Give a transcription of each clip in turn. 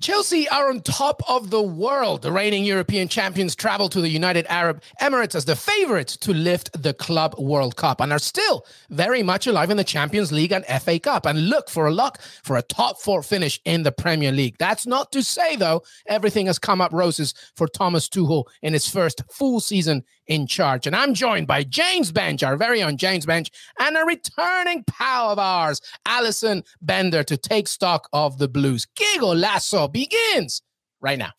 Chelsea are on top of the world. The reigning European champions travel to the United Arab Emirates as the favorites to lift the Club World Cup and are still very much alive in the Champions League and FA Cup and look for a lock for a top four finish in the Premier League. That's not to say, though, everything has come up roses for Thomas Tuchel in his first full season in charge. And I'm joined by James Bench, our very own James Bench, and a returning pal of ours, Allison Bender, to take stock of the Blues. Giggle Lasso begins right now.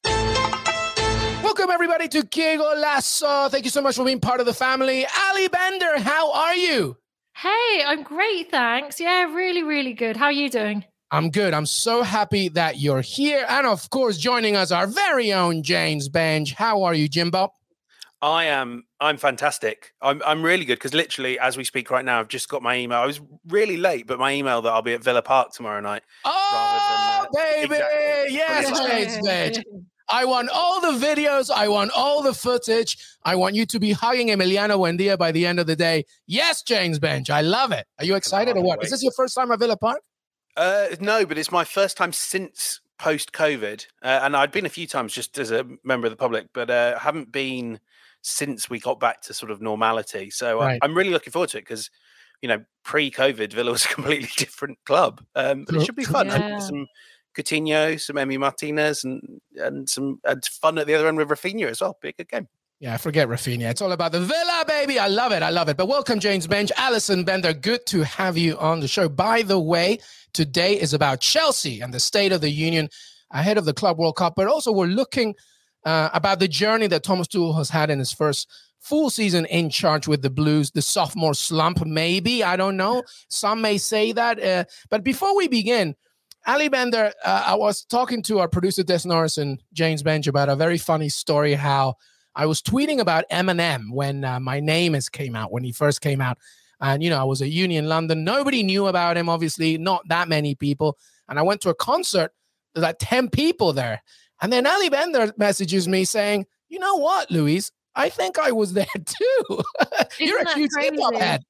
Welcome, everybody, to Giggle Lasso. Thank you so much for being part of the family. Ali Bender, how are you? Hey, I'm great, thanks. Yeah, really, really good. How are you doing? I'm good. I'm so happy that you're here. And, of course, joining us, our very own James Bench. How are you, Jimbo? I am. I'm fantastic. I'm really good because literally, as we speak right now, I've just got my email. I was really late, but my email that I'll be at Villa Park tomorrow night. Oh, baby! Exactly. Yes, James Bench. I want all the videos. I want all the footage. I want you to be hugging Emiliano Buendia by the end of the day. Yes, James Bench. I love it. Are you excited or what? Wait. Is this your first time at Villa Park? No, but it's my first time since post-COVID, and I'd been a few times just as a member of the public, but haven't been since we got back to sort of normality. So right. I'm really looking forward to it because, you know, pre-COVID, Villa was a completely different club. But it should be fun. Yeah. Some Coutinho, some Emi Martinez and fun at the other end with Rafinha as well. Be a good game. Yeah, I forget Rafinha. It's all about the Villa, baby. I love it. I love it. But welcome, James Bench. Allison Bender, good to have you on the show. By the way, today is about Chelsea and the State of the Union ahead of the Club World Cup. But also we're looking about the journey that Thomas Tuchel has had in his first full season in charge with the Blues, the sophomore slump, maybe. I don't know. Some may say that. But before we begin, Ali Bender, I was talking to our producer, Des Norris, and James Bench about a very funny story, how I was tweeting about Eminem when my name came out, when he first came out. And, you know, I was at uni in London. Nobody knew about him, obviously, not that many people. And I went to a concert. There's like 10 people there. And then Ali Bender messages me saying, you know what, Louise? I think I was there too. You're a huge hip-hop head.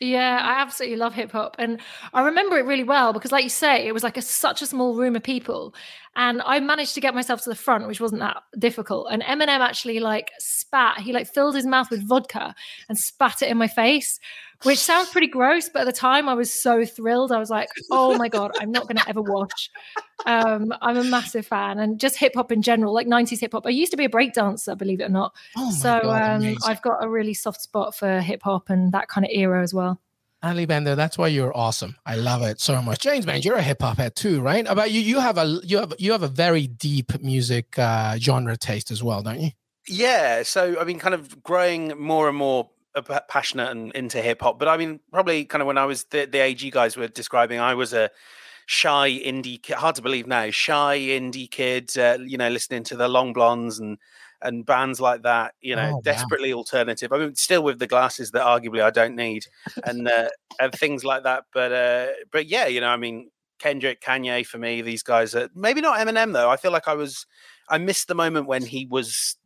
Yeah, I absolutely love hip-hop. And I remember it really well because, like you say, it was like such a small room of people. And I managed to get myself to the front, which wasn't that difficult. And Eminem actually, like, spat. He, like, filled his mouth with vodka and spat it in my face, which sounds pretty gross. But at the time, I was so thrilled. I was like, oh, my God, I'm not going to ever wash. I'm a massive fan. And just hip-hop in general, like 90s hip-hop. I used to be a breakdancer, believe it or not. Oh so God, I've got a really soft spot for hip-hop and that kind of era as well. Ali Bender, that's why you're awesome. I love it so much. James, man, you're a hip hop head too, right? About you, you have a very deep music genre taste as well, don't you? Yeah. So I mean, kind of growing more and more passionate and into hip hop. But I mean, probably kind of when I was the age you guys were describing, I was a shy indie kid. Hard to believe now, shy indie kid. You know, listening to the Long Blondes and bands like that, you know, desperately alternative. I mean, still with the glasses that arguably I don't need and things like that. But yeah, you know, I mean, Kendrick, Kanye, for me, these guys are maybe not Eminem though. I feel like I missed the moment when he was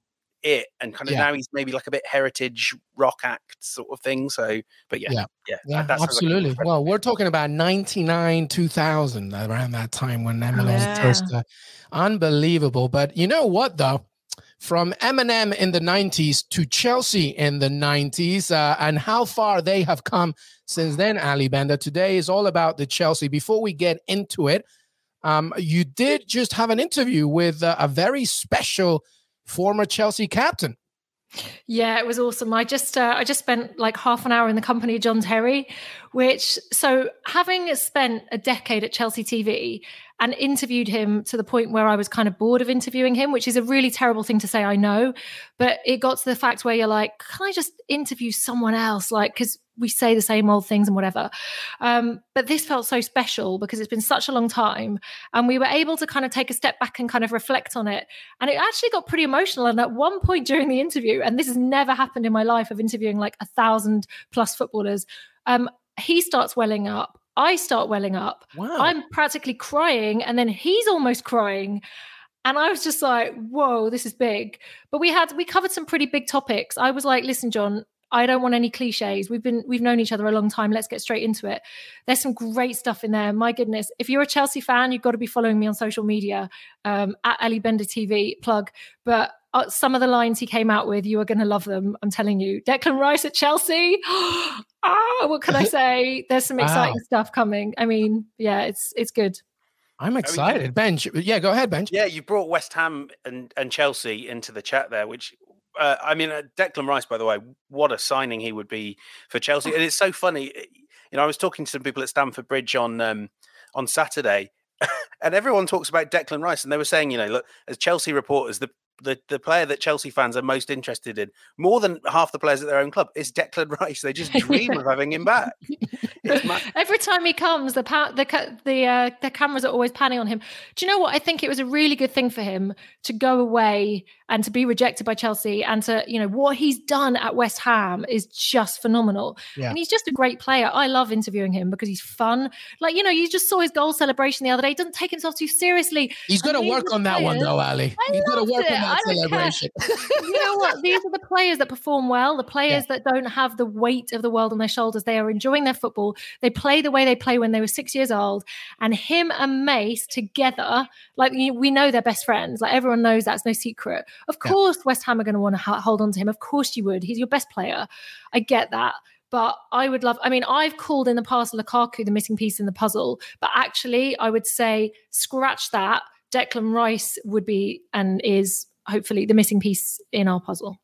it and kind of now he's maybe like a bit heritage rock act sort of thing. So, but yeah that absolutely. Like well, we're talking about 99, 2000 around that time when Eminem was first unbelievable. But you know what though? From Eminem in the 90s to Chelsea in the 90s and how far they have come since then, Ali Bender. Today is all about the Chelsea. Before we get into it, you did just have an interview with a very special former Chelsea captain. Yeah, it was awesome. I just spent like half an hour in the company of John Terry, so having spent a decade at Chelsea TV and interviewed him to the point where I was kind of bored of interviewing him, which is a really terrible thing to say, I know, but it got to the fact where you're like, can I just interview someone else? Like, because we say the same old things and whatever. But this felt so special because it's been such a long time and we were able to kind of take a step back and kind of reflect on it. And it actually got pretty emotional. And at one point during the interview, and this has never happened in my life of interviewing like 1,000+ footballers, He starts welling up. I start welling up. Wow. I'm practically crying. And then he's almost crying. And I was just like, whoa, this is big. But we covered some pretty big topics. I was like, listen, John, I don't want any cliches. We've known each other a long time. Let's get straight into it. There's some great stuff in there. My goodness. If you're a Chelsea fan, you've got to be following me on social media, at Ali Bender TV plug. But some of the lines he came out with, you are going to love them. I'm telling you. Declan Rice at Chelsea. Oh, what can I say? There's some exciting stuff coming. I mean, yeah, it's good. I'm excited. Bench. Yeah, go ahead, Bench. Yeah, you brought West Ham and Chelsea into the chat there, which... Declan Rice, by the way, what a signing he would be for Chelsea. And it's so funny. You know, I was talking to some people at Stamford Bridge on Saturday, and everyone talks about Declan Rice. And they were saying, you know, look, as Chelsea reporters, the player that Chelsea fans are most interested in, more than half the players at their own club, is Declan Rice. They just dream of having him back. Every time he comes, the cameras are always panning on him. Do you know what? I think it was a really good thing for him to go away and to be rejected by Chelsea, and to, you know, what he's done at West Ham is just phenomenal. Yeah. And he's just a great player. I love interviewing him because he's fun. Like, you know, you just saw his goal celebration the other day. He doesn't take himself too seriously. He's got to work on that one though, Ali. He's got to work on that celebration. You know what? These are the players that perform well, the players that don't have the weight of the world on their shoulders. They are enjoying their football. They play the way they play when they were 6 years old, and him and Mace together, like, we know they're best friends. Like, everyone knows that's no secret. Of course, West Ham are going to want to hold on to him. Of course you would. He's your best player. I get that. But I would love, I mean, I've called in the past Lukaku the missing piece in the puzzle, but actually I would say scratch that. Declan Rice would be and is hopefully the missing piece in our puzzle.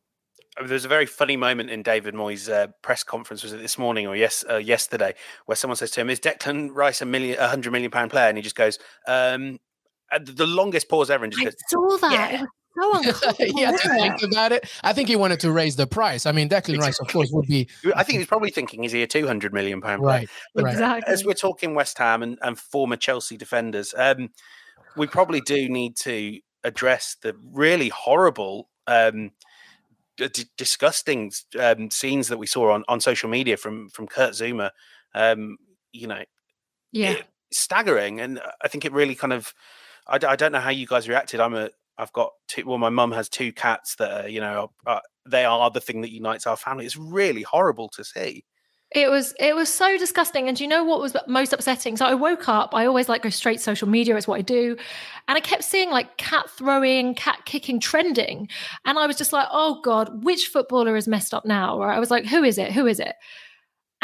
There's a very funny moment in David Moyes' press conference, was it this morning or yesterday, where someone says to him, is Declan Rice £100 million player? And he just goes, the longest pause ever. And just goes, saw that. Yeah. No one think about it. I think he wanted to raise the price. I mean, Declan Rice, of course, would be... I think he's probably thinking, is he a £200 million player? Right, but exactly. As we're talking West Ham and former Chelsea defenders, we probably do need to address the really horrible... disgusting scenes that we saw on social media from Kurt Zouma, you know, staggering. And I think it really kind of, I don't know how you guys reacted. I've got two, well, my mum has two cats that are, you know, they are the thing that unites our family. It's really horrible to see. It was so disgusting. And do you know what was most upsetting? So I woke up, I always like go straight social media, it's what I do. And I kept seeing like cat throwing, cat kicking trending. And I was just like, oh God, which footballer is messed up now? Or I was like, who is it?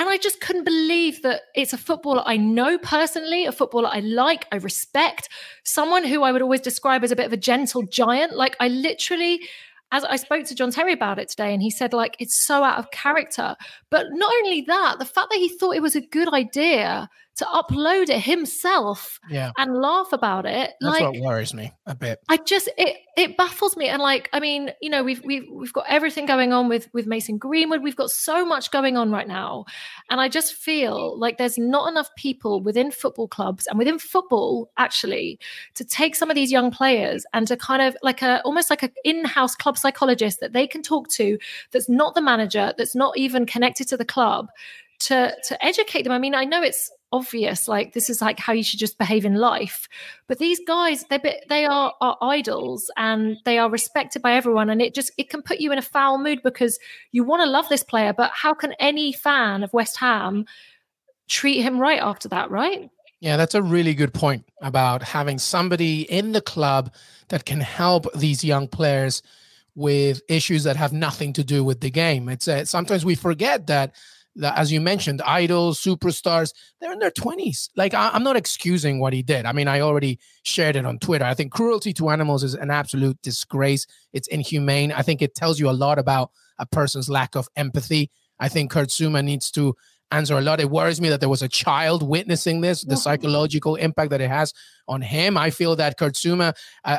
And I just couldn't believe that it's a footballer I know personally, a footballer I like, I respect, someone who I would always describe as a bit of a gentle giant. Like, I literally... As I spoke to John Terry about it today, and he said, like, it's so out of character. But not only that, the fact that he thought it was a good idea to upload it himself and laugh about it. That's like, what worries me a bit. I just, it baffles me. And like, I mean, you know, we've got everything going on with Mason Greenwood. We've got so much going on right now. And I just feel like there's not enough people within football clubs and within football actually to take some of these young players and to kind of like almost like an in-house club psychologist that they can talk to. That's not the manager, that's not even connected to the club, to educate them. I mean, I know it's obvious, like this is like how you should just behave in life, but these guys, they are idols and they are respected by everyone, and it can put you in a foul mood because you want to love this player, but how can any fan of West Ham treat him right after that, right? Yeah, that's a really good point about having somebody in the club that can help these young players with issues that have nothing to do with the game. It's sometimes we forget that, as you mentioned, idols, superstars, they're in their 20s. Like, I'm not excusing what he did. I mean, I already shared it on Twitter. I think cruelty to animals is an absolute disgrace. It's inhumane. I think it tells you a lot about a person's lack of empathy. I think Kurt Zouma needs to answer a lot. It worries me that there was a child witnessing this, the psychological impact that it has on him. I feel that Kurt Zouma,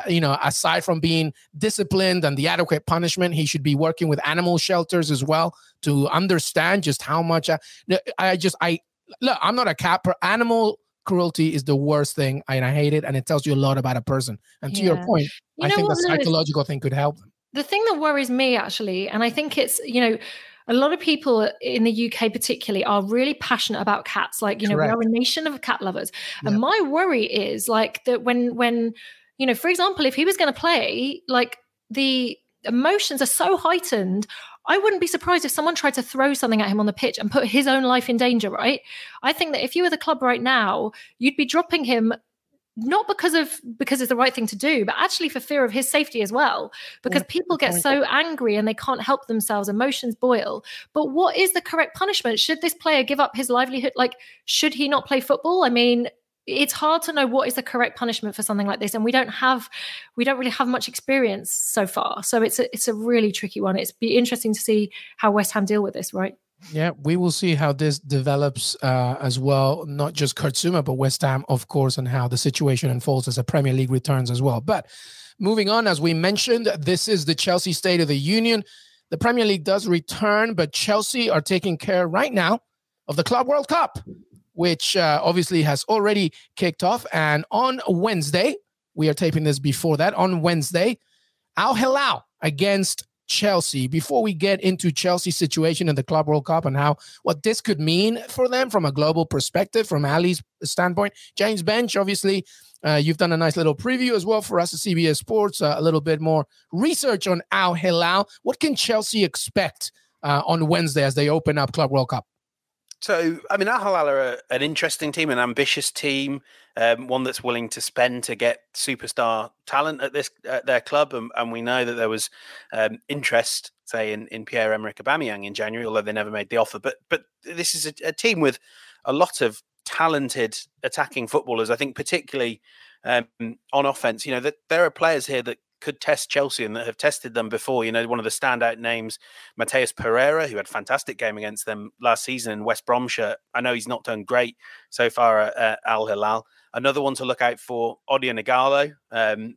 you know, aside from being disciplined and the adequate punishment, he should be working with animal shelters as well to understand just how much. Look, I'm not a cat, but animal cruelty is the worst thing, and I hate it, and it tells you a lot about a person. And to your point, I think the psychological thing could help them. The thing that worries me, actually, and I think it's, you know, a lot of people in the UK particularly are really passionate about cats. Like, you know, we are a nation of cat lovers. Yeah. And my worry is like that when, you know, for example, if he was going to play, like the emotions are so heightened, I wouldn't be surprised if someone tried to throw something at him on the pitch and put his own life in danger, right? I think that if you were the club right now, you'd be dropping him not because it's the right thing to do, but actually for fear of his safety as well, because people get so angry and they can't help themselves. Emotions boil. But what is the correct punishment? Should this player give up his livelihood? Like, should he not play football? I mean, it's hard to know what is the correct punishment for something like this. And we don't really have much experience so far. So it's a really tricky one. It's be interesting to see how West Ham deal with this, right? Yeah, we will see how this develops as well, not just Kurt Zouma, but West Ham, of course, and how the situation unfolds as the Premier League returns as well. But moving on, as we mentioned, this is the Chelsea State of the Union. The Premier League does return, but Chelsea are taking care right now of the Club World Cup, which obviously has already kicked off. And on Wednesday, we are taping this before that, on Wednesday, Al Hilal against Chelsea. Before we get into Chelsea's situation in the Club World Cup and what this could mean for them from a global perspective, from Ali's standpoint, James Bench, obviously, you've done a nice little preview as well for us at CBS Sports, a little bit more research on Al Hilal. What can Chelsea expect on Wednesday as they open up Club World Cup? So, I mean, Al Hilal are an interesting team, an ambitious team, one that's willing to spend to get superstar talent at their club. And we know that there was interest, say, in Pierre-Emerick Aubameyang in January, although they never made the offer. But this is a team with a lot of talented attacking footballers, I think, particularly on offense. You know, that there are players here that could test Chelsea and that have tested them before. You know, one of the standout names, Mateus Pereira, who had a fantastic game against them last season in West Bromshire. I know he's not done great so far at Al Hilal. Another one to look out for, Odion Ighalo,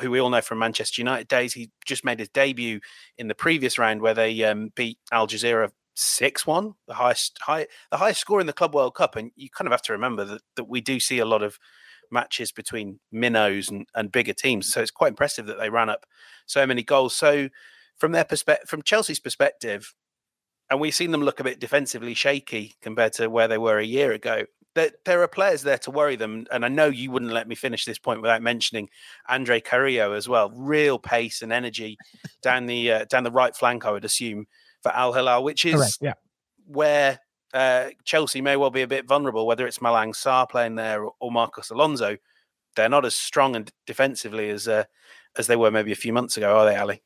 who we all know from Manchester United days. He just made his debut in the previous round where they beat Al Jazeera 6-1, the highest score in the Club World Cup. And you kind of have to remember that we do see a lot of matches between minnows and bigger teams, so it's quite impressive that they ran up so many goals. So from Chelsea's perspective, and we've seen them look a bit defensively shaky compared to where they were a year ago, that there are players there to worry them. And I know you wouldn't let me finish this point without mentioning Andre Carrillo as well. Real pace and energy down the right flank, I would assume, for Al Hilal, which is correct, yeah, where Chelsea may well be a bit vulnerable, whether it's Malang Sarr playing there or Marcus Alonso. They're not as strong and defensively as they were maybe a few months ago, are they, Ali?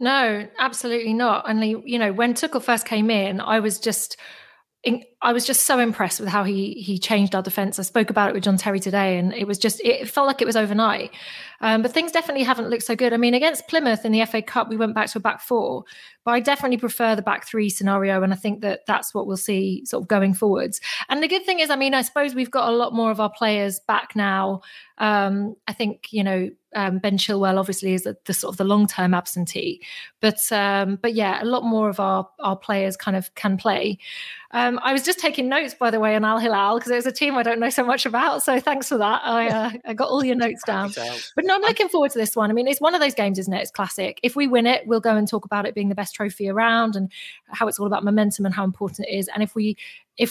No, absolutely not. Only, you know, when Tuchel first came in, I was just so impressed with how he changed our defence. I spoke about it with John Terry today, and it felt like it was overnight. But things definitely haven't looked so good. I mean, against Plymouth in the FA Cup, we went back to a back four, but I definitely prefer the back three scenario, and I think that that's what we'll see sort of going forwards. And the good thing is, I mean, I suppose we've got a lot more of our players back now. I think, you know, Ben Chilwell obviously is the sort of the long-term absentee, but yeah, a lot more of our players kind of can play. I was just taking notes, by the way, on Al Hilal, because it was a team I don't know so much about, so thanks for that. I got all your notes down. But no, I'm looking forward to this one. I mean, it's one of those games, isn't it? It's classic. If we win it, we'll go and talk about it being the best trophy around and how it's all about momentum and how important it is. And if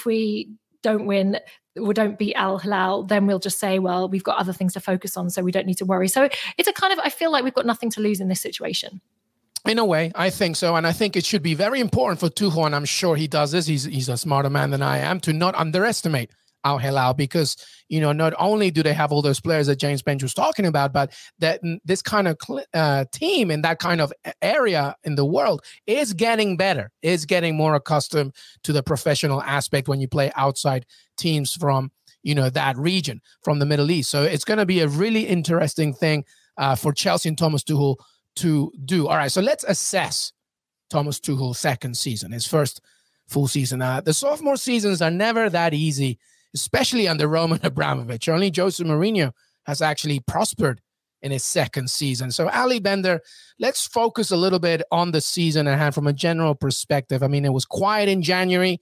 we don't win or don't beat Al Hilal, then we'll just say, well, we've got other things to focus on, so we don't need to worry. So it's a kind of, I feel like we've got nothing to lose in this situation. In a way, I think so. And I think it should be very important for Tuchel, and I'm sure he does this, he's a smarter man than I am, to not underestimate Al Hilal, because, you know, not only do they have all those players that James Bench was talking about, but that this kind of team in that kind of area in the world is getting better, is getting more accustomed to the professional aspect when you play outside teams from, you know, that region, from the Middle East. So it's going to be a really interesting thing for Chelsea and Thomas Tuchel to do. All right, so let's assess Thomas Tuchel's second season, his first full season. The sophomore seasons are never that easy, especially under Roman Abramovich. Only Jose Mourinho has actually prospered in his second season. So, Ali Bender, let's focus a little bit on the season at hand from a general perspective. I mean, it was quiet in January,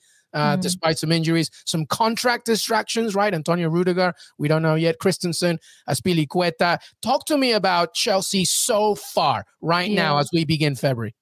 despite some injuries, some contract distractions, right? Antonio Rudiger, we don't know yet. Christensen, Azpilicueta. Talk to me about Chelsea so far right now as we begin February.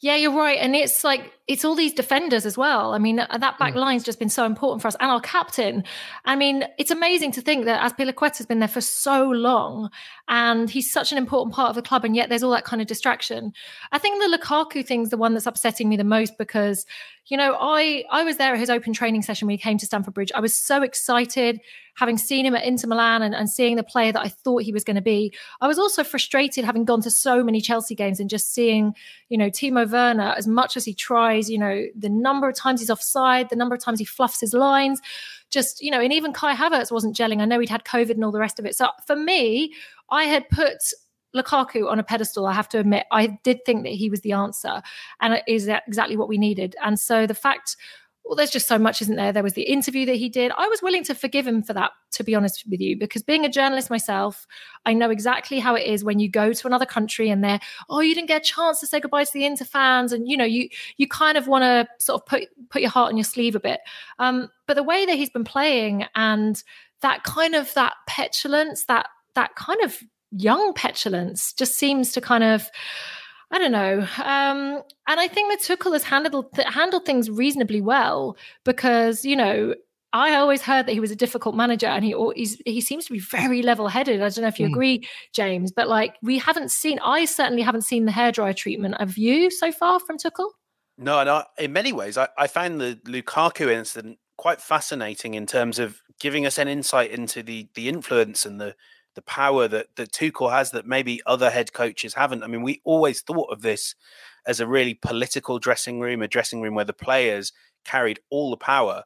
Yeah, you're right. And it's like, it's all these defenders as well. I mean, that back line's just been so important for us, and our captain. I mean, it's amazing to think that Azpilicueta's been there for so long and he's such an important part of the club, and yet there's all that kind of distraction. I think the Lukaku thing's the one that's upsetting me the most because, you know, I was there at his open training session when he came to Stamford Bridge. I was so excited having seen him at Inter Milan and seeing the player that I thought he was going to be. I was also frustrated having gone to so many Chelsea games and just seeing, you know, Timo Werner, as much as he tries, you know, the number of times he's offside, the number of times he fluffs his lines, just, you know, and even Kai Havertz wasn't gelling. I know he'd had COVID and all the rest of it. So for me, I had put Lukaku on a pedestal, I have to admit. I did think that he was the answer, and it is exactly what we needed. And so the fact, well, there's just so much, isn't there? There was the interview that he did. I was willing to forgive him for that, to be honest with you, because being a journalist myself, I know exactly how it is when you go to another country and they're, oh, you didn't get a chance to say goodbye to the Inter fans. And, you know, you kind of want to sort of put your heart on your sleeve a bit. But the way that he's been playing and that kind of that petulance, that kind of young petulance just seems to kind of, I don't know. And I think that Tuchel has handled things reasonably well because, you know, I always heard that he was a difficult manager, and he seems to be very level-headed. I don't know if you agree, James, but like I certainly haven't seen the hairdryer treatment. Have you so far from Tuchel? No, and in many ways, I found the Lukaku incident quite fascinating in terms of giving us an insight into the influence and the power that Tuchel has that maybe other head coaches haven't. I mean, we always thought of this as a really political dressing room, a dressing room where the players carried all the power.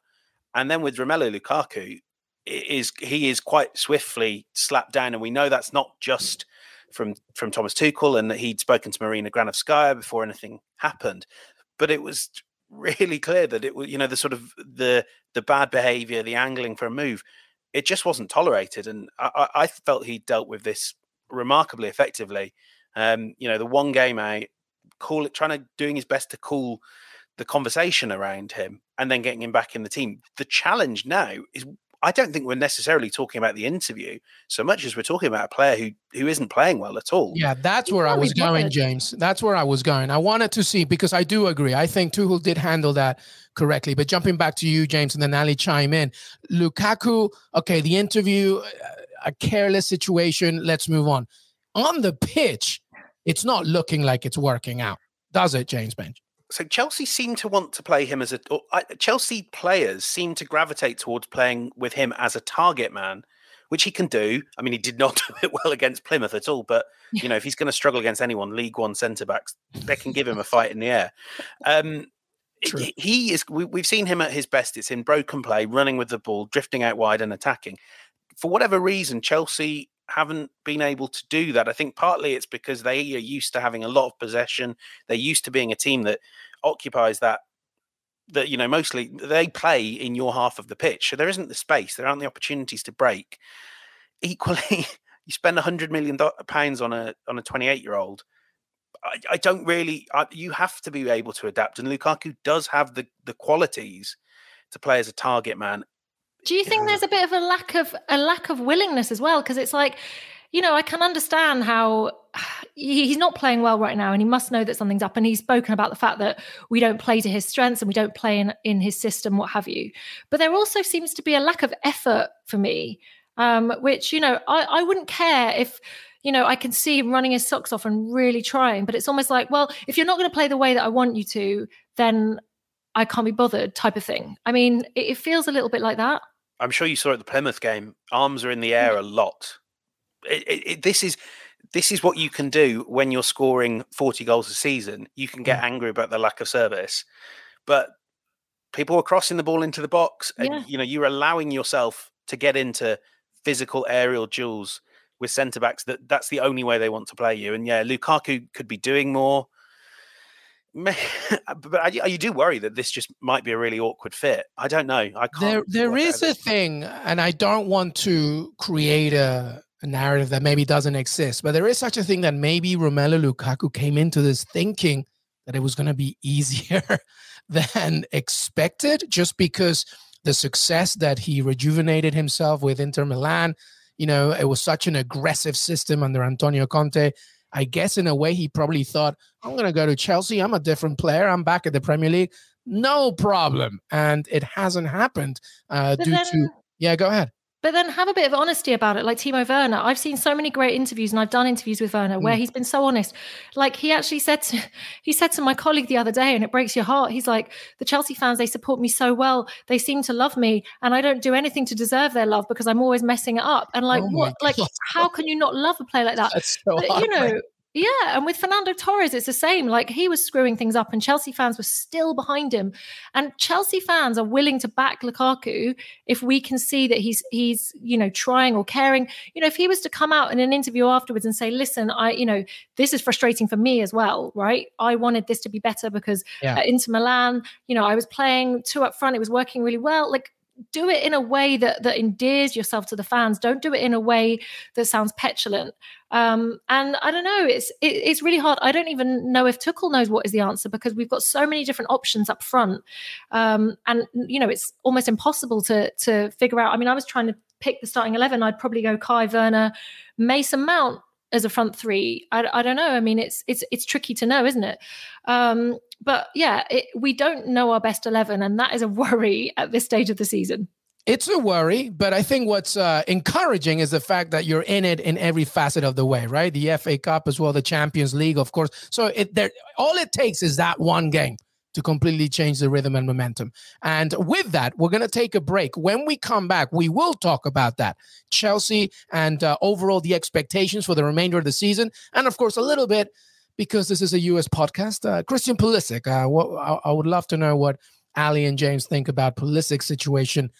And then with Romelu Lukaku, he is quite swiftly slapped down. And we know that's not just from Thomas Tuchel, and that he'd spoken to Marina Granovskaya before anything happened. But it was really clear that it was, you know, the sort of the bad behaviour, the angling for a move, it just wasn't tolerated. And I felt he dealt with this remarkably effectively. You know, the one game out, doing his best to cool the conversation around him and then getting him back in the team. The challenge now is, I don't think we're necessarily talking about the interview so much as we're talking about a player who isn't playing well at all. Yeah, that's where I was going, James. That's where I was going. I wanted to see, because I do agree. I think Tuchel did handle that correctly. But jumping back to you, James, and then Ali chime in. Lukaku, okay, the interview, a careless situation. Let's move on. On the pitch, it's not looking like it's working out, does it, James Bench? So Chelsea seem to want to play him Chelsea players seem to gravitate towards playing with him as a target man, which he can do. I mean, he did not do it well against Plymouth at all, but, you know, if he's going to struggle against anyone, League One centre-backs, they can give him a fight in the air. He is. We've seen him at his best. It's in broken play, running with the ball, drifting out wide and attacking. For whatever reason, Chelsea haven't been able to do that. I think partly it's because they are used to having a lot of possession. They're used to being a team that occupies that, you know, mostly they play in your half of the pitch. So there isn't the space. There aren't the opportunities to break. Equally, you spend £100 million on a 28-year-old. I don't really, you have to be able to adapt. And Lukaku does have the qualities to play as a target man. Do you think there's a bit of a lack of willingness as well? Because it's like, you know, I can understand how he's not playing well right now, and he must know that something's up. And he's spoken about the fact that we don't play to his strengths and we don't play in his system, what have you. But there also seems to be a lack of effort for me, which, you know, I wouldn't care if, you know, I can see him running his socks off and really trying. But it's almost like, well, if you're not going to play the way that I want you to, then I can't be bothered type of thing. I mean, it feels a little bit like that. I'm sure you saw at the Plymouth game, arms are in the air a lot. This is what you can do when you're scoring 40 goals a season. You can get angry about the lack of service, but people were crossing the ball into the box, and you know, you're allowing yourself to get into physical aerial duels with centre backs. That's the only way they want to play you. And yeah, Lukaku could be doing more, but you do worry that this just might be a really awkward fit. I don't know. I can't. There is a thing, and I don't want to create a narrative that maybe doesn't exist, but there is such a thing that maybe Romelu Lukaku came into this thinking that it was going to be easier than expected, just because the success that he rejuvenated himself with Inter Milan, you know, it was such an aggressive system under Antonio Conte. I guess in a way he probably thought, I'm going to go to Chelsea. I'm a different player. I'm back at the Premier League. No problem. And it hasn't happened due to... Yeah, go ahead. But then have a bit of honesty about it, like Timo Werner. I've seen so many great interviews, and I've done interviews with Werner where he's been so honest. Like he actually said to, my colleague the other day, and it breaks your heart. He's like, the Chelsea fans, they support me so well. They seem to love me, and I don't do anything to deserve their love because I'm always messing it up. And like, how can you not love a player like that? That's so hard, you know. Man. Yeah, and with Fernando Torres, it's the same. Like, he was screwing things up and Chelsea fans were still behind him. And Chelsea fans are willing to back Lukaku if we can see that he's you know, trying or caring. You know, if he was to come out in an interview afterwards and say, listen, this is frustrating for me as well, right? I wanted this to be better because at Inter Milan, you know, I was playing two up front. It was working really well. Like, do it in a way that endears yourself to the fans. Don't do it in a way that sounds petulant. And I don't know, it's really hard. I don't even know if Tuchel knows what is the answer because we've got so many different options up front. And, you know, it's almost impossible to figure out. I mean, I was trying to pick the starting 11. I'd probably go Kai, Werner, Mason Mount as a front three. I don't know. I mean, it's tricky to know, isn't it? But yeah, we don't know our best 11, and that is a worry at this stage of the season. It's a worry, but I think what's encouraging is the fact that you're in it in every facet of the way, right? The FA Cup as well, the Champions League, of course. So all it takes is that one game to completely change the rhythm and momentum. And with that, we're going to take a break. When we come back, we will talk about that. Chelsea and overall the expectations for the remainder of the season. And of course, a little bit, because this is a US podcast, Christian Pulisic. I would love to know what Ali and James think about Pulisic's situation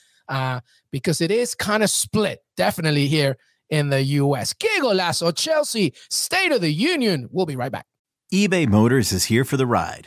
because it is kind of split, definitely here in the US. Giggle Lasso, Chelsea, State of the Union. We'll be right back. eBay Motors is here for the ride.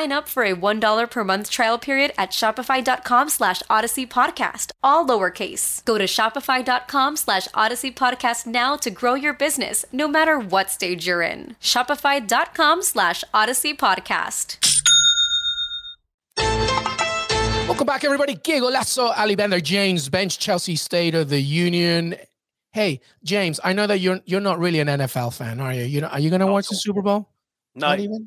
up for a $1 per month trial period at shopify.com/Odyssey Podcast, all lowercase. Go to shopify.com/Odyssey Podcast now to grow your business, no matter what stage you're in. Shopify.com/Odyssey Podcast. Welcome back, everybody. Giggle Lasso, Ali Bender, James Bench, Chelsea State of the Union. Hey, James, I know that you're not really an NFL fan, are you? You know, are you going to watch the Super Bowl? No. No.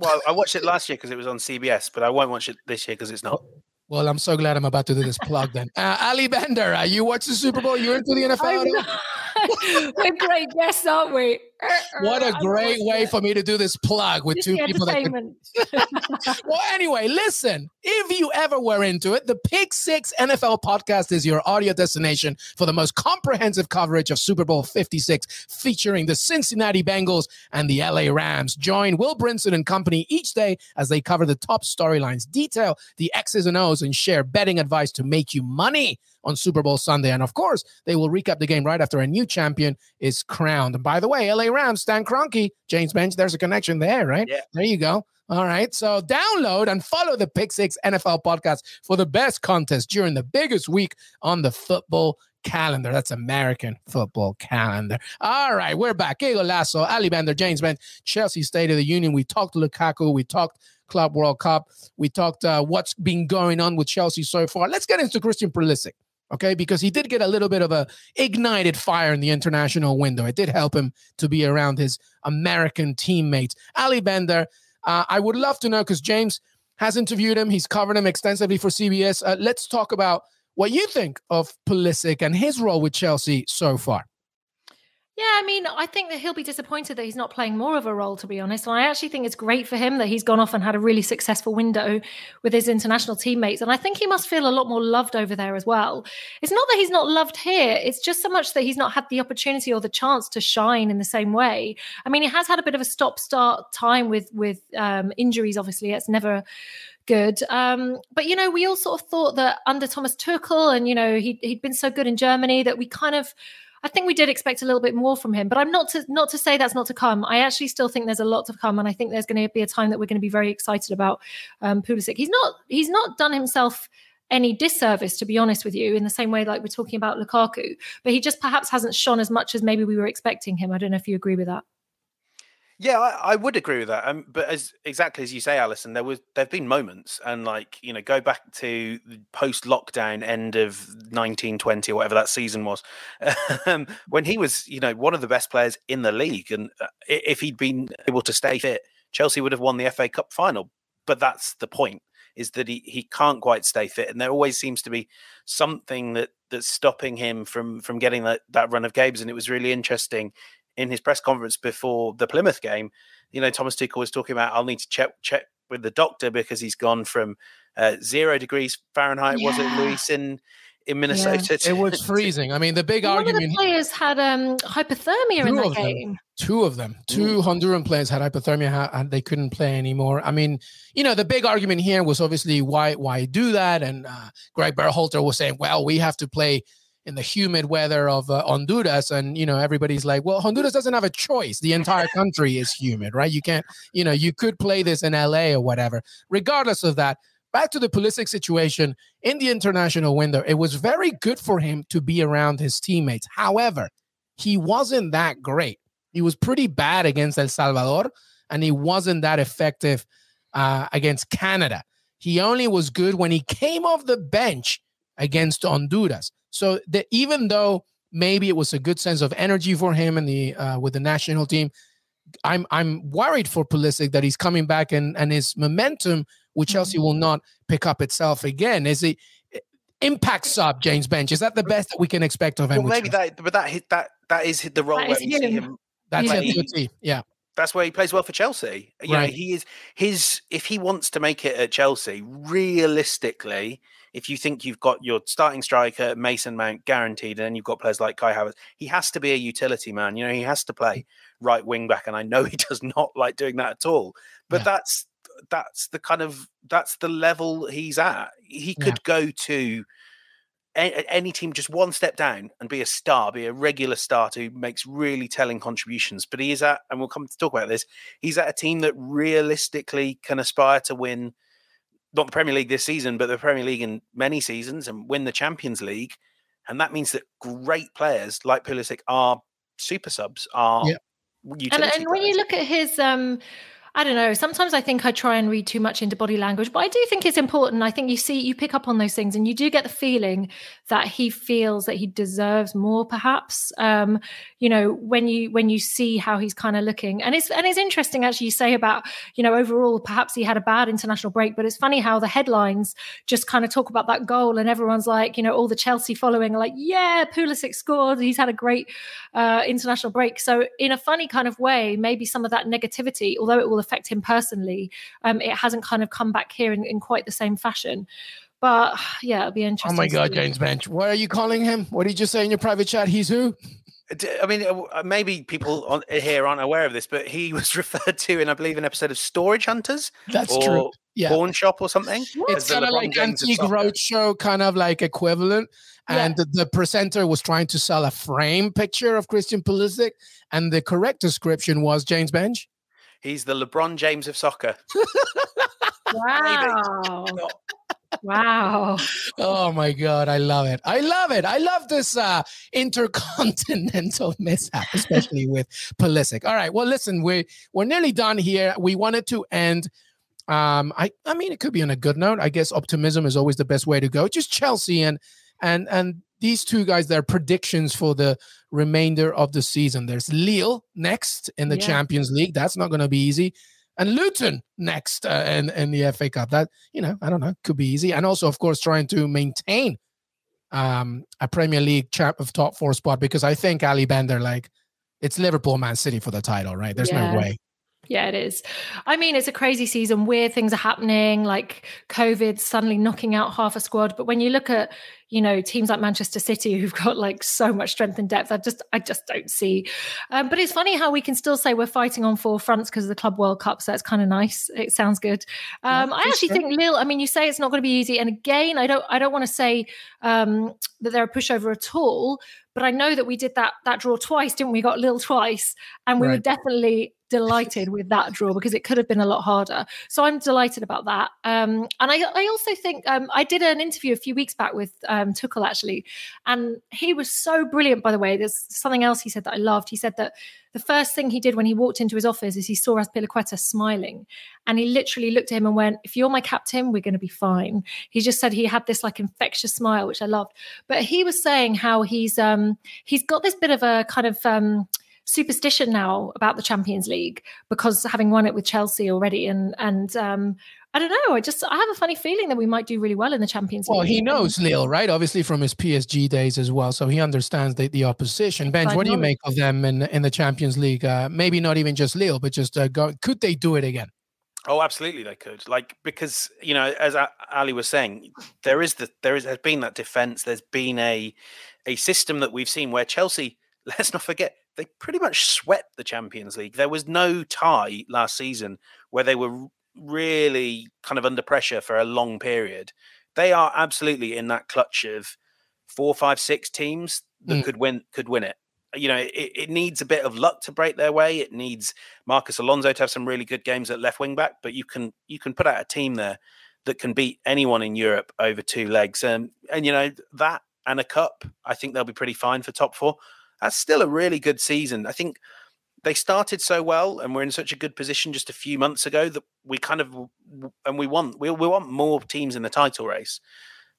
Well, I watched it last year because it was on CBS, but I won't watch it this year because it's not. Well, I'm so glad I'm about to do this plug then. Ali Bender, you watch the Super Bowl? You're into the NFL? We're great guests, aren't we? What a great way for me to do this plug with two people. Well, anyway, listen, if you ever were into it, the Pick Six NFL podcast is your audio destination for the most comprehensive coverage of Super Bowl 56, featuring the Cincinnati Bengals and the LA Rams. Join Will Brinson and company each day as they cover the top storylines, detail the X's and O's, and share betting advice to make you money on Super Bowl Sunday. And of course, they will recap the game right after a new champion is crowned. And by the way, LA Rams, Stan Kroenke, James Bench, there's a connection there, right? Yeah. There you go. All right. So download and follow the Pick Six NFL podcast for the best contest during the biggest week on the football calendar. That's American football calendar. All right. We're back. Giggle Lasso, Ali Bender, James Bench, Chelsea State of the Union. We talked Lukaku. We talked Club World Cup. We talked what's been going on with Chelsea so far. Let's get into Christian Pulisic. Okay, because he did get a little bit of a ignited fire in the international window. It did help him to be around his American teammates. Ali Bender, I would love to know, because James has interviewed him. He's covered him extensively for CBS. Let's talk about what you think of Pulisic and his role with Chelsea so far. Yeah, I mean, I think that he'll be disappointed that he's not playing more of a role, to be honest. And I actually think it's great for him that he's gone off and had a really successful window with his international teammates. And I think he must feel a lot more loved over there as well. It's not that he's not loved here. It's just so much that he's not had the opportunity or the chance to shine in the same way. I mean, he has had a bit of a stop-start time with injuries, obviously. It's never good. But, you know, we all sort of thought that under Thomas Tuchel and, you know, he'd been so good in Germany that we kind of... I think we did expect a little bit more from him, but I'm not to say that's not to come. I actually still think there's a lot to come, and I think there's going to be a time that we're going to be very excited about Pulisic. He's not done himself any disservice, to be honest with you, in the same way like we're talking about Lukaku, but he just perhaps hasn't shone as much as maybe we were expecting him. I don't know if you agree with that. Yeah, I would agree with that. But as exactly as you say, Alison, there've been moments, and like, you know, go back to the post-lockdown end of 1920 or whatever that season was, when he was, you know, one of the best players in the league, and if he'd been able to stay fit, Chelsea would have won the FA Cup final. But that's the point, is that he can't quite stay fit, and there always seems to be something that's stopping him from getting that run of games. And it was really interesting. In his press conference before the Plymouth game, you know, Thomas Tuchel was talking about, I'll need to check with the doctor because he's gone from 0 degrees Fahrenheit, yeah. Was it, Luis, in Minnesota? Yeah. It was freezing. I mean, the big argument... One of the players had hypothermia in that game. Two of them. Two Honduran players had hypothermia and they couldn't play anymore. I mean, you know, the big argument here was obviously why do that? And Greg Berhalter was saying, well, we have to play... in the humid weather of Honduras. And, you know, everybody's like, well, Honduras doesn't have a choice. The entire country is humid, right? You can't, you know, you could play this in LA or whatever. Regardless of that, back to the Pulisic situation in the international window, it was very good for him to be around his teammates. However, he wasn't that great. He was pretty bad against El Salvador, and he wasn't that effective against Canada. He only was good when he came off the bench against Honduras. So that even though maybe it was a good sense of energy for him and with the national team, I'm worried for Pulisic that he's coming back and his momentum with Chelsea will not pick up itself again. Is the impact sub James Bench? Is that the best that we can expect of him? Well, maybe that is the role where you see him. That's it. Yeah. That's where he plays well for Chelsea. You know, if he wants to make it at Chelsea, realistically, if you think you've got your starting striker, Mason Mount, guaranteed, and then you've got players like Kai Havertz, he has to be a utility man. You know, he has to play right wing back, and I know he does not like doing that at all. But that's the level he's at. He could go to any team just one step down and be a star, be a regular starter who makes really telling contributions. But he is at, and we'll come to talk about this, he's at a team that realistically can aspire to win not the Premier League this season, but the Premier League in many seasons, and win the Champions League. And that means that great players like Pulisic are super subs, are utility players. And when you look at his... I don't know. Sometimes I think I try and read too much into body language, but I do think it's important. I think you pick up on those things, and you do get the feeling that he feels that he deserves more, perhaps. You know, when you see how he's kind of looking, and it's interesting actually. You say about, you know, overall perhaps he had a bad international break, but it's funny how the headlines just kind of talk about that goal, and everyone's like, you know, all the Chelsea following are like, yeah, Pulisic scored. He's had a great international break. So in a funny kind of way, maybe some of that negativity, although it will affect him personally, it hasn't kind of come back here in quite the same fashion. But yeah, it'll be interesting. Oh my God, James Bench. What are you calling him? What did you say in your private chat? He's who? I mean, maybe people here aren't aware of this, but he was referred to in, I believe, an episode of Storage Hunters. That's true. Yeah. Pawn Shop or something. It's kind of like Antique Roadshow, kind of like equivalent. Yeah. And the presenter was trying to sell a frame picture of Christian Pulisic, and the correct description was James Bench. He's the LeBron James of soccer. Wow. Wow. Oh my God. I love it. I love it. I love this intercontinental mishap, especially with Pulisic. All right. Well, listen, we're nearly done here. We wanted to end. I mean, it could be on a good note. I guess optimism is always the best way to go. Just Chelsea and these two guys, their predictions for the remainder of the season. There's Lille next in the Champions League. That's not going to be easy. And Luton next in the FA Cup. That, you know, I don't know, could be easy. And also, of course, trying to maintain a Premier League top four spot, because I think Ali Bender, like, it's Liverpool, Man City for the title, right? There's no way. Yeah, it is. I mean, it's a crazy season. Weird things are happening, like COVID suddenly knocking out half a squad. But when you look at, you know, teams like Manchester City, who've got like so much strength and depth, I just don't see. But it's funny how we can still say we're fighting on four fronts because of the Club World Cup. So that's kind of nice. It sounds good. I actually think Lille, I mean, you say it's not going to be easy. And again, I don't want to say that they're a pushover at all. But I know that we did that draw twice, didn't we? We got Lille twice. And we were definitely delighted with that draw because it could have been a lot harder. So I'm delighted about that. And I also think I did an interview a few weeks back with Tuchel, actually. And he was so brilliant, by the way. There's something else he said that I loved. He said that the first thing he did when he walked into his office is he saw Azpilicueta smiling. And he literally looked at him and went, if you're my captain, we're going to be fine. He just said he had this like infectious smile, which I loved. But he was saying how he's got this bit of a kind of superstition now about the Champions League, because having won it with Chelsea already. And I don't know. I have a funny feeling that we might do really well in the Champions League. Well, he knows Lille, right? Obviously from his PSG days as well. So he understands the opposition. Benj, what do you make of them in the Champions League? Maybe not even just Lille, but just could they do it again? Oh, absolutely, they could. Like, because, you know, as Ali was saying, there's been that defense. There's been a system that we've seen where Chelsea, let's not forget, they pretty much swept the Champions League. There was no tie last season where they were really kind of under pressure for a long period. They are absolutely in that clutch of 4, 5, 6 teams that could win it. You know, it needs a bit of luck to break their way. It needs Marcus Alonso to have some really good games at left wing back, but you can put out a team there that can beat anyone in Europe over two legs. And you know, that and a cup, I think they'll be pretty fine for top four. That's still a really good season. I think they started so well and we're in such a good position just a few months ago that we kind of, and we want more teams in the title race.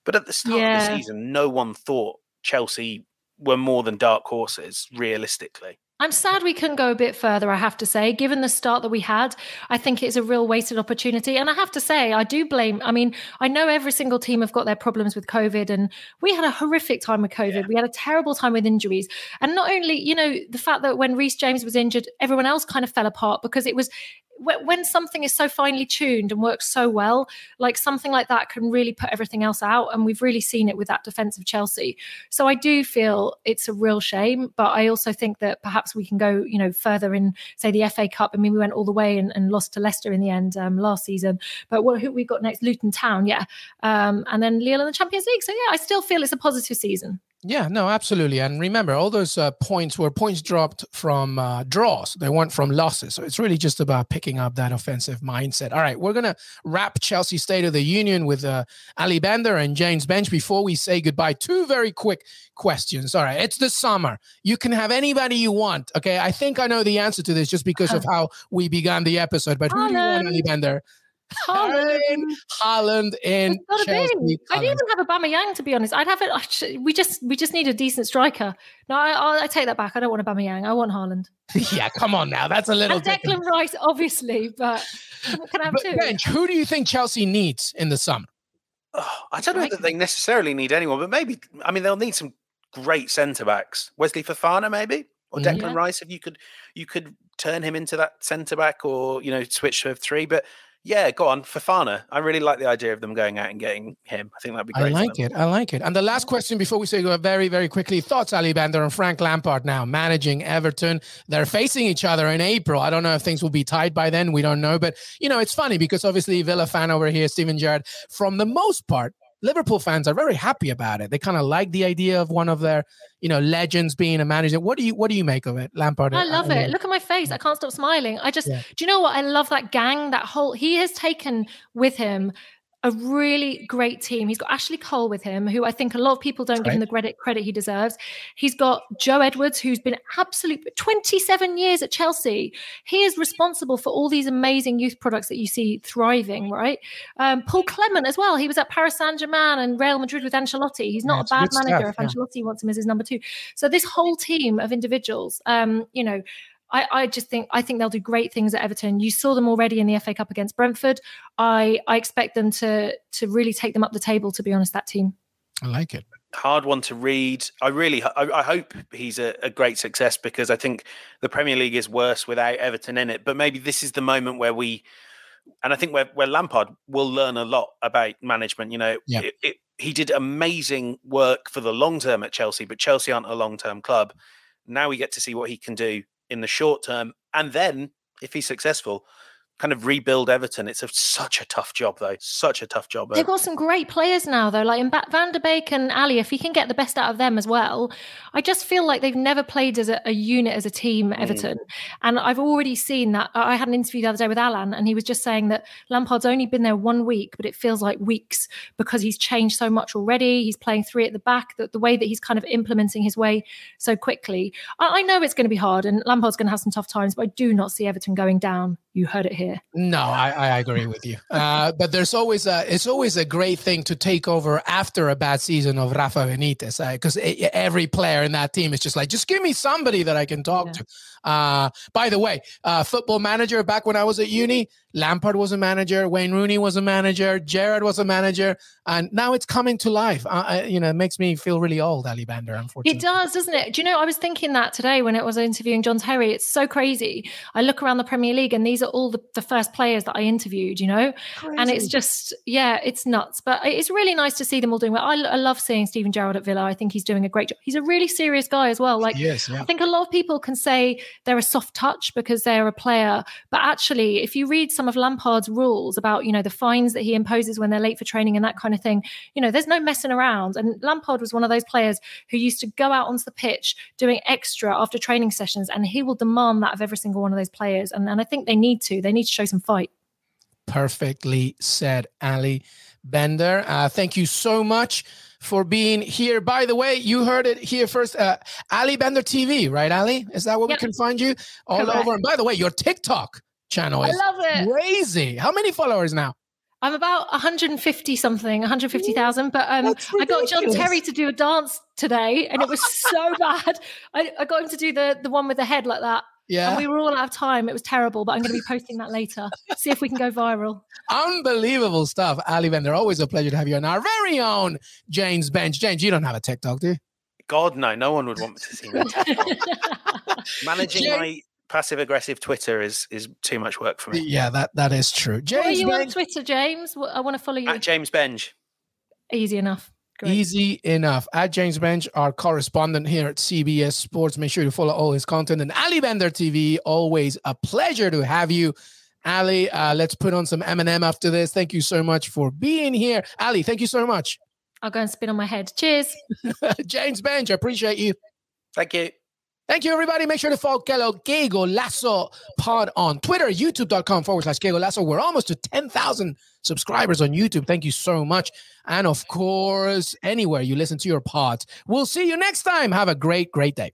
But at the start of the season, no one thought Chelsea were more than dark horses, realistically. I'm sad we couldn't go a bit further, I have to say. Given the start that we had, I think it's a real wasted opportunity. And I have to say, I do blame... I mean, I know every single team have got their problems with COVID, and we had a horrific time with COVID. Yeah. We had a terrible time with injuries. And not only, you know, the fact that when Reece James was injured, everyone else kind of fell apart, because it was... when something is so finely tuned and works so well, like something like that can really put everything else out. And we've really seen it with that defense of Chelsea. So I do feel it's a real shame, but I also think that perhaps we can go, you know, further in, say, the FA Cup. I mean, we went all the way and lost to Leicester in the end last season, but who we got next? Luton Town. Yeah. And then Lille in the Champions League. So yeah, I still feel it's a positive season. Yeah, no, absolutely. And remember, all those points were points dropped from draws. They weren't from losses. So it's really just about picking up that offensive mindset. All right, we're going to wrap Chelsea State of the Union with Ali Bender and James Bench. Before we say goodbye, two very quick questions. All right, it's the summer. You can have anybody you want, okay? I think I know the answer to this just because of how we began the episode. But who do you want, Ali Bender? Haaland and Chelsea. I didn't even have Aubameyang, to be honest. I'd have it. We just need a decent striker. No, I take that back. I don't want Aubameyang. I want Haaland. Yeah, come on now. That's a little. And Declan Rice, obviously, but can I have two? Bench, who do you think Chelsea needs in the summer? Oh, I don't know that they necessarily need anyone, but maybe. I mean, they'll need some great centre backs. Wesley Fofana, maybe, or Declan Rice. If you could turn him into that centre back, or switch to three, but. Yeah, go on, Fofana. I really like the idea of them going out and getting him. I think that'd be great. I like it. And the last question before we say go very, very quickly. Thoughts, Ali Bender, and Frank Lampard now managing Everton. They're facing each other in April. I don't know if things will be tied by then. We don't know. But, it's funny because obviously Villa fan over here, Steven Gerrard, from the most part, Liverpool fans are very happy about it. They kind of like the idea of one of their, legends being a manager. What do you make of it, Lampard? I love it. Look at my face. I can't stop smiling. Do you know what? I love that gang, he has taken with him a really great team. He's got Ashley Cole with him, who I think a lot of people don't give him the credit he deserves. He's got Joe Edwards, who's been 27 years at Chelsea. He is responsible for all these amazing youth products that you see thriving, right? Paul Clement as well. He was at Paris Saint-Germain and Real Madrid with Ancelotti. He's not a bad manager if Ancelotti wants him as his number two. So this whole team of individuals, I think they'll do great things at Everton. You saw them already in the FA Cup against Brentford. I expect them to really take them up the table, to be honest, that team. I like it. Hard one to read. I hope he's a great success, because I think the Premier League is worse without Everton in it. But maybe this is the moment where and I think where Lampard will learn a lot about management. He did amazing work for the long term at Chelsea, but Chelsea aren't a long-term club. Now we get to see what he can do in the short term, and then if he's successful, kind of rebuild Everton. It's such a tough job, though. They've got some great players now, though, like Van der Beek and Ali. If he can get the best out of them as well, I just feel like they've never played as a unit, as a team, Everton. And I've already seen that. I had an interview the other day with Alan, and he was just saying that Lampard's only been there 1 week, but it feels like weeks because he's changed so much already. He's playing three at the back, the way that he's kind of implementing his way so quickly. I know it's going to be hard, and Lampard's going to have some tough times, but I do not see Everton going down. You heard it here. No, I agree with you. But there's always it's always a great thing to take over after a bad season of Rafa Benitez, because every player in that team is just like, just give me somebody that I can talk to. By the way, Football Manager, back when I was at uni, Lampard was a manager, Wayne Rooney was a manager, Gerrard was a manager, and now it's coming to life. It makes me feel really old, Ali Bender, unfortunately. It does, doesn't it? Do you know, I was thinking that today when I was interviewing John Terry. It's so crazy. I look around the Premier League and these are all the first players that I interviewed, crazy. And it's just, it's nuts. But it's really nice to see them all doing well. I love seeing Steven Gerrard at Villa. I think he's doing a great job. He's a really serious guy as well. I think a lot of people can say they're a soft touch because they're a player. But actually, if you read some of Lampard's rules about, the fines that he imposes when they're late for training and that kind of thing, there's no messing around. And Lampard was one of those players who used to go out onto the pitch doing extra after training sessions, and he will demand that of every single one of those players. And I think they need to show some fight. Perfectly said, Ali Bender. Thank you so much for being here. By the way, you heard it here first. Ali Bender TV, right, Ali? Is that where we can find you? All over. And by the way, your TikTok channel is crazy. How many followers now? I'm about 150,000, but I got John Terry to do a dance today, and it was so bad. I got him to do the one with the head like that. Yeah. And we were all out of time. It was terrible, but I'm going to be posting that later. See if we can go viral. Unbelievable stuff, Ali Bender. Always a pleasure to have you on. Our very own James Bench. James, you don't have a TikTok, do you? God, no. No one would want me to see that. Managing my passive-aggressive Twitter is too much work for me. Yeah, that is true. James, what are you on Twitter, James? I want to follow you. At James Bench. Easy enough. Great. Easy enough. At James Bench, our correspondent here at CBS Sports. Make sure to follow all his content. And Ali Bender TV, always a pleasure to have you. Ali, let's put on some Eminem after this. Thank you so much for being here. Ali, thank you so much. I'll go and spin on my head. Cheers. James Bench, I appreciate you. Thank you. Thank you, everybody. Make sure to follow Giggle Lasso Pod on Twitter, youtube.com/Giggle Lasso. We're almost to 10,000 subscribers on YouTube. Thank you so much. And of course, anywhere you listen to your pods. We'll see you next time. Have a great, great day.